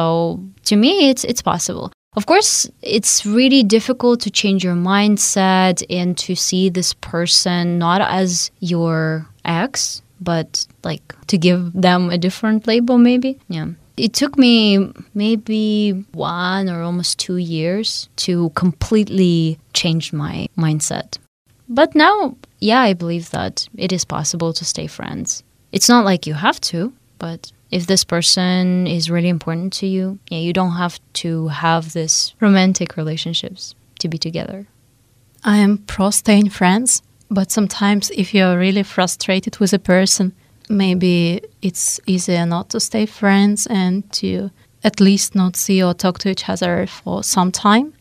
to me, it's it's possible. Of course, it's really difficult to change your mindset and to see this person not as your ex, but like to give them a different label maybe. Yeah. It took me maybe one or almost two years to completely change my mindset. But now, yeah, I believe that it is possible to stay friends. It's not like you have to, but if this person is really important to you, yeah, you don't have to have this romantic relationships to be together. I am pro staying friends, but sometimes if you're really frustrated with a person, maybe it's easier not to stay friends and to at least not see or talk to each other for some time.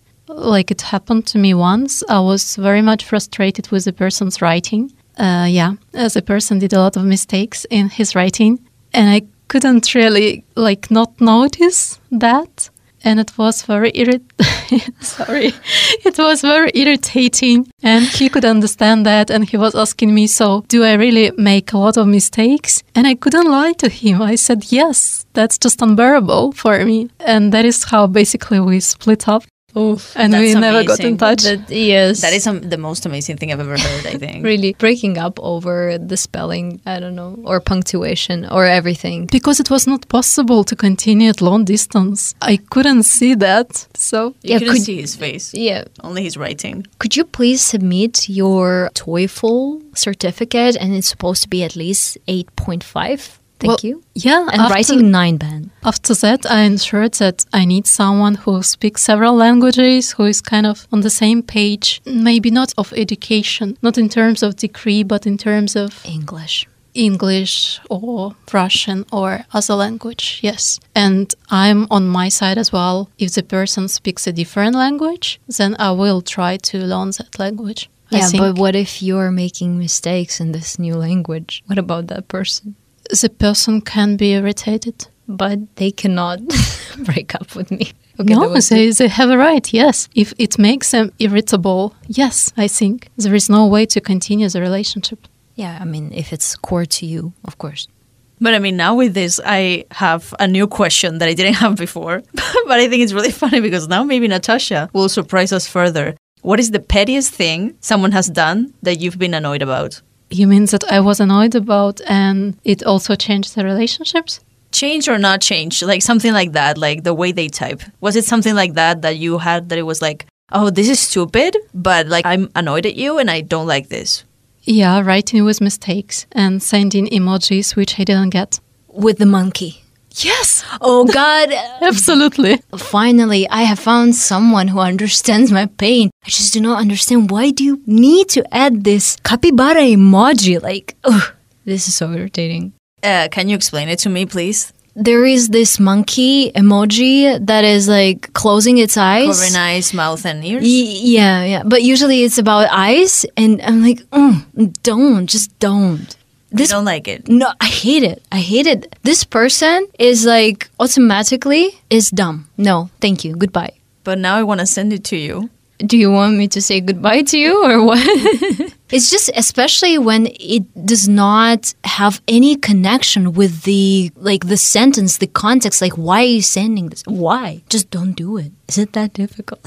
Like, it happened to me once. I was very much frustrated with the person's writing. Uh, yeah, the person did a lot of mistakes in his writing. And I couldn't really, like, not notice that. And it was very irritating. Sorry. It was very irritating. And he could understand that. And he was asking me, so do I really make a lot of mistakes? And I couldn't lie to him. I said, yes, that's just unbearable for me. And that is how basically we split up. Oof, and we never amazing. Got in touch. That, yes. That is um, the most amazing thing I've ever heard, I think. Really. Breaking up over the spelling, I don't know, or punctuation or everything. Because it was not possible to continue at long distance. I couldn't see that. So You yeah, couldn't could, see his face. Yeah. Only his writing. Could you please submit your TOEFL certificate and it's supposed to be at least eight point five? Thank well, you. Yeah. And after, writing nine band. After that, I'm sure that I need someone who speaks several languages, who is kind of on the same page, maybe not of education, not in terms of degree, but in terms of English. English or Russian or other language, yes. And I'm on my side as well. If the person speaks a different language, then I will try to learn that language. Yeah, but what if you're making mistakes in this new language? What about that person? The person can be irritated. But they cannot break up with me. Okay, no, they, they have a right, yes. If it makes them irritable, yes, I think. There is no way to continue the relationship. Yeah, I mean, if it's core to you, of course. But I mean, now with this, I have a new question that I didn't have before. But I think it's really funny because now maybe Natasha will surprise us further. What is the pettiest thing someone has done that you've been annoyed about? You mean that I was annoyed about and it also changed the relationships? Change or not change, like something like that, like the way they type. Was it something like that that you had that it was like, oh, this is stupid, but like I'm annoyed at you and I don't like this? Yeah, writing with mistakes and sending emojis which I didn't get. With the monkey. Yes! Oh, God! Absolutely. Finally, I have found someone who understands my pain. I just do not understand. Why do you need to add this capybara emoji? Like, ugh, this is so irritating. Uh, can you explain it to me, please? There is this monkey emoji that is like closing its eyes. Covering eyes, mouth, and ears? Y- yeah, yeah. But usually it's about eyes, and I'm like, mm, don't, just don't. This, I don't like it. No, I hate it. I hate it. This person is like automatically is dumb. No, thank you. Goodbye. But now I want to send it to you. Do you want me to say goodbye to you or what? It's just especially when it does not have any connection with the like the sentence, the context. Like, why are you sending this? Why? Just don't do it. Is it that difficult?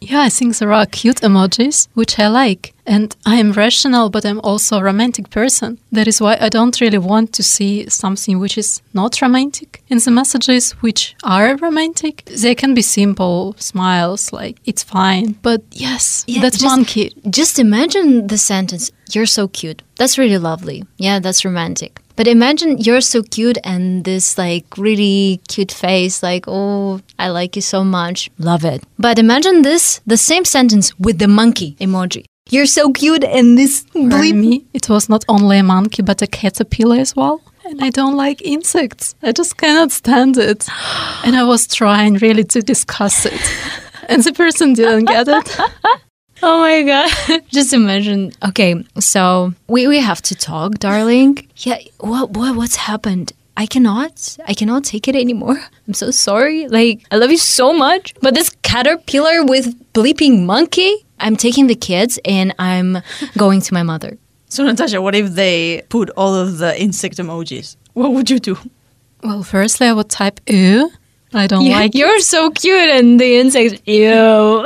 Yeah, I think there are cute emojis, which I like. And I'm rational, but I'm also a romantic person. That is why I don't really want to see something which is not romantic. And the messages which are romantic, they can be simple smiles, like, it's fine. But yes, yeah, that's just, monkey. Just imagine the sentence, you're so cute. That's really lovely. Yeah, that's romantic. But imagine you're so cute and this like really cute face like, oh, I like you so much. Love it. But imagine this, the same sentence with the monkey emoji. You're so cute and this bleep. For me, it was not only a monkey but a caterpillar as well. And I don't like insects. I just cannot stand it. And I was trying really to discuss it. And the person didn't get it. Oh my God. Just imagine. Okay, so we, we have to talk, darling. Yeah, what, what what's happened? I cannot. I cannot take it anymore. I'm so sorry. Like, I love you so much. But this caterpillar with bleeping monkey, I'm taking the kids and I'm going to my mother. So, Natasha, what if they put all of the insect emojis? What would you do? Well, firstly, I would type, ew. I don't yeah, like You're it. So cute and the insect, ew.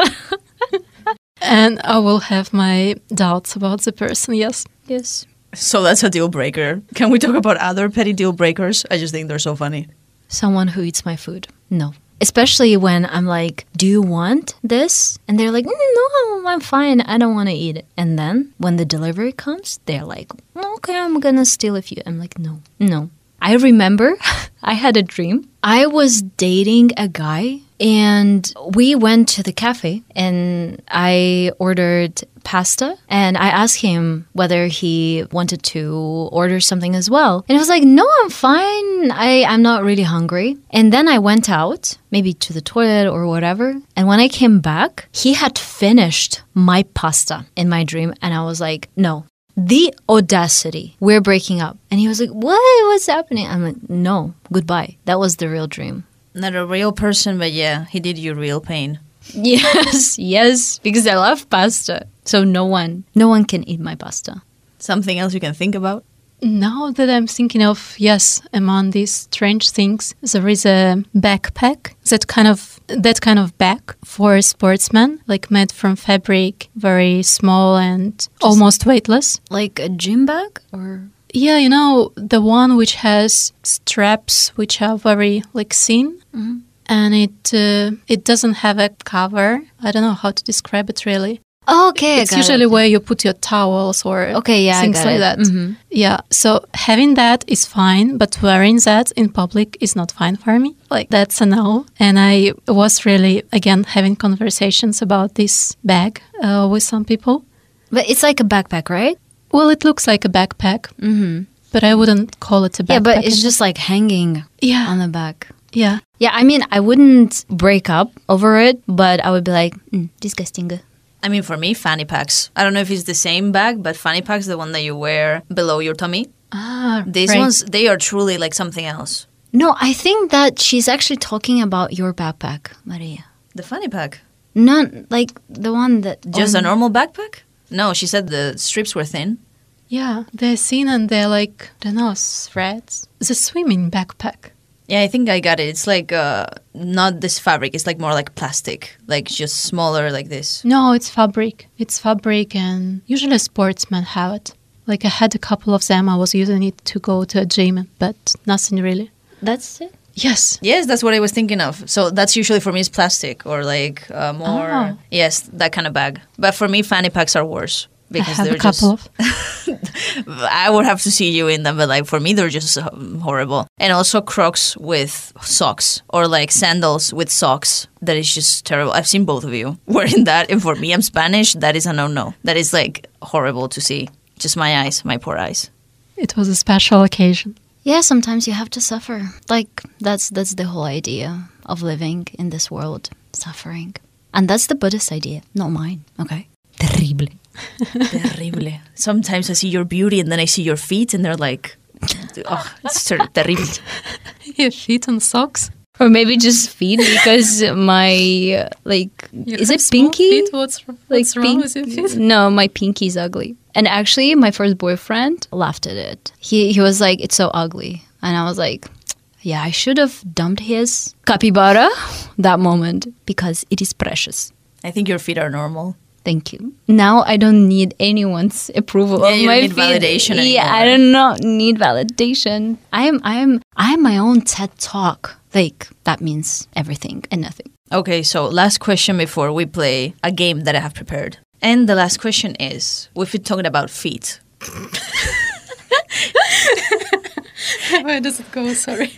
And I will have my doubts about the person, yes. Yes. So that's a deal breaker. Can we talk about other petty deal breakers? I just think they're so funny. Someone who eats my food. No. Especially when I'm like, do you want this? And they're like, no, I'm fine. I don't want to eat it. And then when the delivery comes, they're like, okay, I'm going to steal a few. I'm like, no, no. I remember I had a dream. I was dating a guy. And we went to the cafe and I ordered pasta and I asked him whether he wanted to order something as well. And he was like, no, I'm fine. I, I'm not really hungry. And then I went out, maybe to the toilet or whatever. And when I came back, he had finished my pasta in my dream. And I was like, no, the audacity. We're breaking up. And he was like, what? What's happening? I'm like, no, goodbye. That was the real dream. Not a real person, but yeah, he did you real pain. Yes, yes, because I love pasta. So no one, no one can eat my pasta. Something else you can think about? Now that I'm thinking of, yes, among these strange things, there is a backpack, that kind of that kind of bag for a sportsman, like made from fabric, very small and just almost weightless. Like a gym bag or... Yeah, you know, the one which has straps which are very, like, thin. Mm-hmm. And it uh, it doesn't have a cover. I don't know how to describe it, really. Okay, it's usually it. where you put your towels or okay, yeah, things like it. that. Mm-hmm. Yeah, so having that is fine, but wearing that in public is not fine for me. Like, that's a no. And I was really, again, having conversations about this bag uh, with some people. But it's like a backpack, right? Well, it looks like a backpack, mm-hmm. but I wouldn't call it a backpack. Yeah, but it's just like hanging yeah. on the back. Yeah. Yeah, I mean, I wouldn't break up over it, but I would be like, mm, disgusting. I mean, for me, fanny packs. I don't know if it's the same bag, but fanny packs, the one that you wear below your tummy. Ah, These right. ones, they are truly like something else. No, I think that she's actually talking about your backpack, Maria. The fanny pack? Not like the one that... Just only... a normal backpack? No, she said the strips were thin. Yeah, they're thin and they're like, I don't know, threads. It's a swimming backpack. Yeah, I think I got it. It's like uh, not this fabric. It's like more like plastic, like just smaller like this. No, it's fabric. It's fabric and usually sportsmen have it. Like I had a couple of them. I was using it to go to a gym, but nothing really. That's it? Yes. Yes, that's what I was thinking of. So that's usually for me is plastic or like uh, more, oh. yes, that kind of bag. But for me, fanny packs are worse. Because I have a couple just, of. I would have to see you in them, but like for me, they're just um, horrible. And also Crocs with socks or like sandals with socks. That is just terrible. I've seen both of you wearing that. And for me, I'm Spanish. That is a no-no. That is like horrible to see. Just my eyes, my poor eyes. It was a special occasion. Yeah, sometimes you have to suffer. Like that's that's the whole idea of living in this world, suffering. And that's the Buddhist idea, not mine. Okay. Terrible. Terrible. Sometimes I see your beauty and then I see your feet and they're like, oh, it's ter- terrible. Your feet and socks? Or maybe just feet because my, like, you is it pinky? Feet? What's, what's like wrong pink- with your feet? No, my pinky's ugly. And actually, my first boyfriend laughed at it. He, he was like, it's so ugly. And I was like, yeah, I should have dumped his capybara that moment because it is precious. I think your feet are normal. Thank you. Now I don't need anyone's approval yeah, of you my don't need feet. Validation anymore. Yeah, I do not need validation. I am I am I am my own TED Talk. Like that means everything and nothing. Okay, so last question before we play a game that I have prepared. And the last question is, we've been talking about feet. Where does it go? Sorry.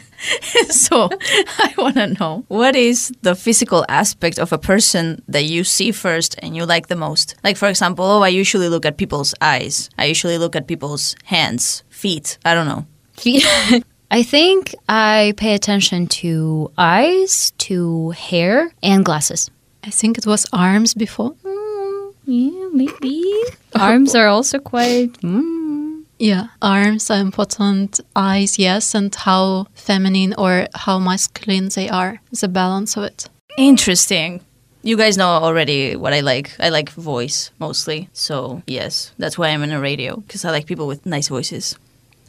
So, I want to know, what is the physical aspect of a person that you see first and you like the most? Like, for example, oh, I usually look at people's eyes. I usually look at people's hands, feet. I don't know. Feet. I think I pay attention to eyes, to hair, and glasses. I think it was arms before. Mm, yeah, maybe. Arms are also quite... Mm. Yeah, arms are important, eyes, yes, and how feminine or how masculine they are, the balance of it. Interesting. You guys know already what I like. I like voice mostly. So, yes, that's why I'm in a radio, because I like people with nice voices.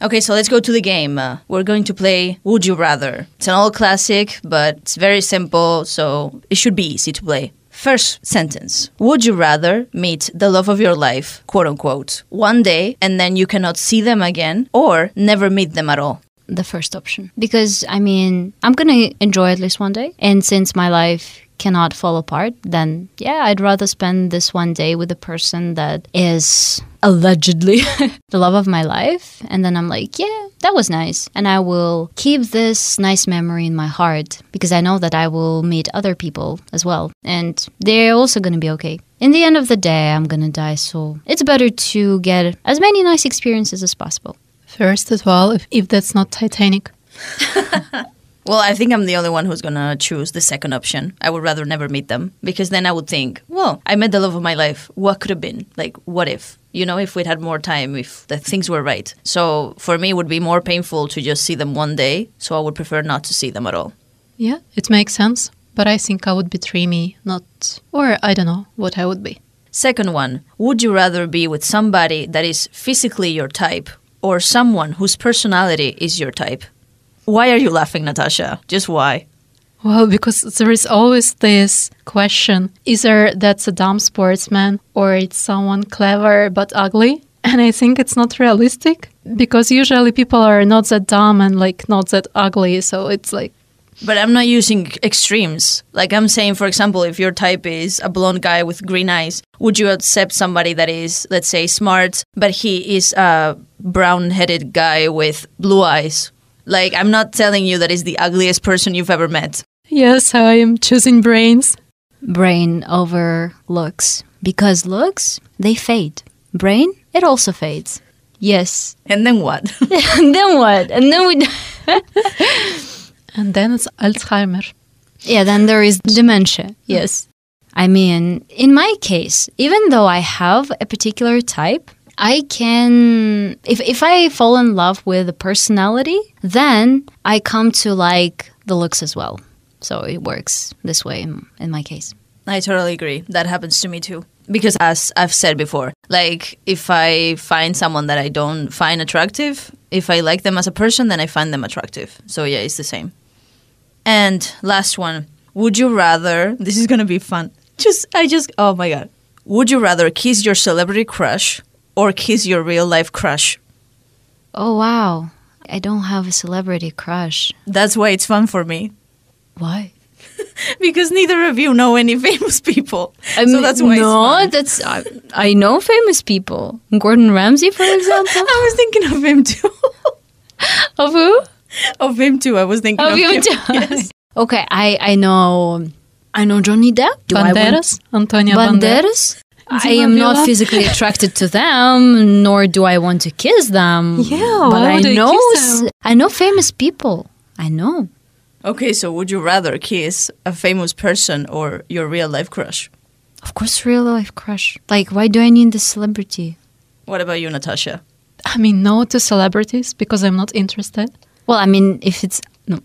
Okay, so let's go to the game. Uh, we're going to play Would You Rather. It's an old classic, but it's very simple, so it should be easy to play. First sentence. Would you rather meet the love of your life, quote unquote, one day and then you cannot see them again or never meet them at all? The first option. Because, I mean, I'm going to enjoy at least one day. And since my life cannot fall apart, then, yeah, I'd rather spend this one day with a person that is allegedly the love of my life. And then I'm like, yeah, that was nice. And I will keep this nice memory in my heart because I know that I will meet other people as well. And they're also going to be okay. In the end of the day, I'm going to die. So it's better to get as many nice experiences as possible. First as well, if, if that's not Titanic. Well, I think I'm the only one who's going to choose the second option. I would rather never meet them because then I would think, well, I met the love of my life. What could have been? Like, what if? You know, if we'd had more time, if the things were right. So for me, it would be more painful to just see them one day. So I would prefer not to see them at all. Yeah, it makes sense. But I think I would be dreamy, not, or I don't know what I would be. Second one, would you rather be with somebody that is physically your type or someone whose personality is your type? Why are you laughing, Natasha? Just why? Well, because there is always this question. Either that's a dumb sportsman or it's someone clever but ugly. And I think it's not realistic because usually people are not that dumb and like not that ugly. So it's like, But I'm not using extremes. Like I'm saying, for example, if your type is a blonde guy with green eyes, would you accept somebody that is, let's say, smart, but he is a brown-headed guy with blue eyes? Like, I'm not telling you that is the ugliest person you've ever met. Yes, I am choosing brains. Brain over looks. Because looks, they fade. Brain, it also fades. Yes. And then what? And then what? And then we... And then it's Alzheimer's. Yeah, then there is dementia. Yes. I mean, in my case, even though I have a particular type, I can... If, if I fall in love with a personality, then I come to like the looks as well. So it works this way in, in my case. I totally agree. That happens to me too. Because as I've said before, like if I find someone that I don't find attractive, if I like them as a person, then I find them attractive. So yeah, it's the same. And last one. Would you rather... This is going to be fun. Just, I just... Oh my God. Would you rather kiss your celebrity crush or kiss your real life crush? Oh, wow. I don't have a celebrity crush. That's why it's fun for me. Why? Because neither of you know any famous people. I mean, so that's why no, it's fun. That's, I, I know famous people. Gordon Ramsay, for example. I was thinking of him too. Of who? Of him too. I was thinking of, of him. him. Too. Yes. Okay, I, I know I know Johnny Depp. Do Banderas? I want... Antonio Banderas? Banderas? I am not physically attracted to them, nor do I want to kiss them. Yeah, but I know s- I know famous people. I know. Okay, so would you rather kiss a famous person or your real-life crush? Of course, real-life crush. Like, why do I need the celebrity? What about you, Natasha? I mean, no to celebrities because I'm not interested. Well, I mean, if it's... No.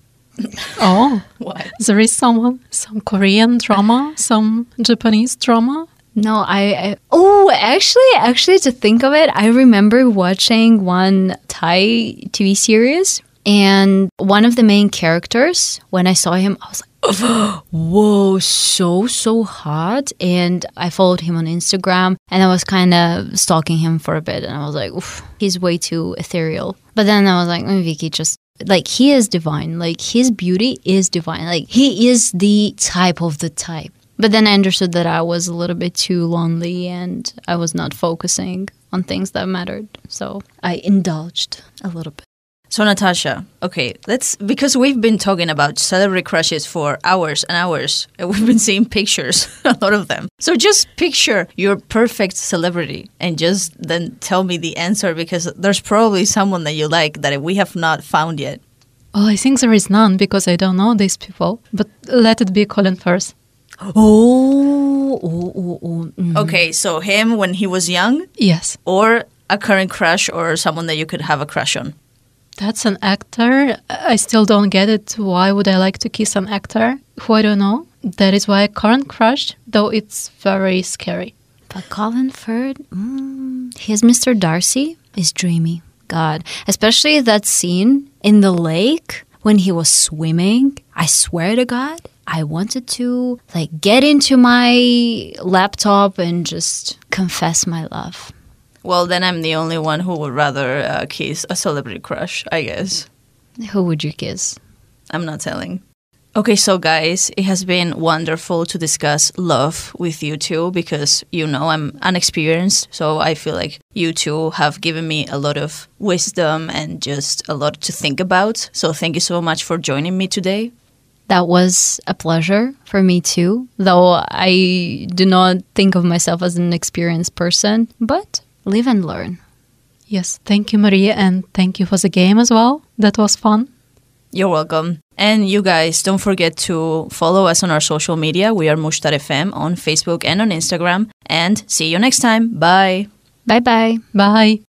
Oh. Why? There is someone, some Korean drama, some Japanese drama. No, I... I oh, actually, actually, to think of it, I remember watching one Thai T V series. And one of the main characters, when I saw him, I was like, whoa, so, so hot. And I followed him on Instagram and I was kind of stalking him for a bit. And I was like, oof, he's way too ethereal. But then I was like, oh, Vicky, just like he is divine. Like his beauty is divine. Like he is the type of the type. But then I understood that I was a little bit too lonely and I was not focusing on things that mattered. So I indulged a little bit. So, Natasha, okay, let's, because we've been talking about celebrity crushes for hours and hours, and we've been seeing pictures, a lot of them. So just picture your perfect celebrity and just then tell me the answer, because there's probably someone that you like that we have not found yet. Oh, I think there is none because I don't know these people, but let it be Colin Firth. Oh, oh, oh, oh. Mm. Okay, so him when he was young? Yes. Or a current crush or someone that you could have a crush on? That's an actor. I still don't get it. Why would I like to kiss an actor who I don't know? That is why current crush, though it's very scary. But Colin Firth, mm, his Mister Darcy is dreamy. God, especially that scene in the lake when he was swimming. I swear to God, I wanted to like get into my laptop and just confess my love. Well, then I'm the only one who would rather uh, kiss a celebrity crush, I guess. Who would you kiss? I'm not telling. Okay, so guys, it has been wonderful to discuss love with you two because, you know, I'm unexperienced. So I feel like you two have given me a lot of wisdom and just a lot to think about. So thank you so much for joining me today. That was a pleasure for me too, though I do not think of myself as an experienced person, but... Live and learn. Yes, thank you, Maria, and thank you for the game as well. That was fun. You're welcome. And you guys, don't forget to follow us on our social media. We are Mushtar F M on Facebook and on Instagram. And see you next time. Bye. Bye-bye. Bye.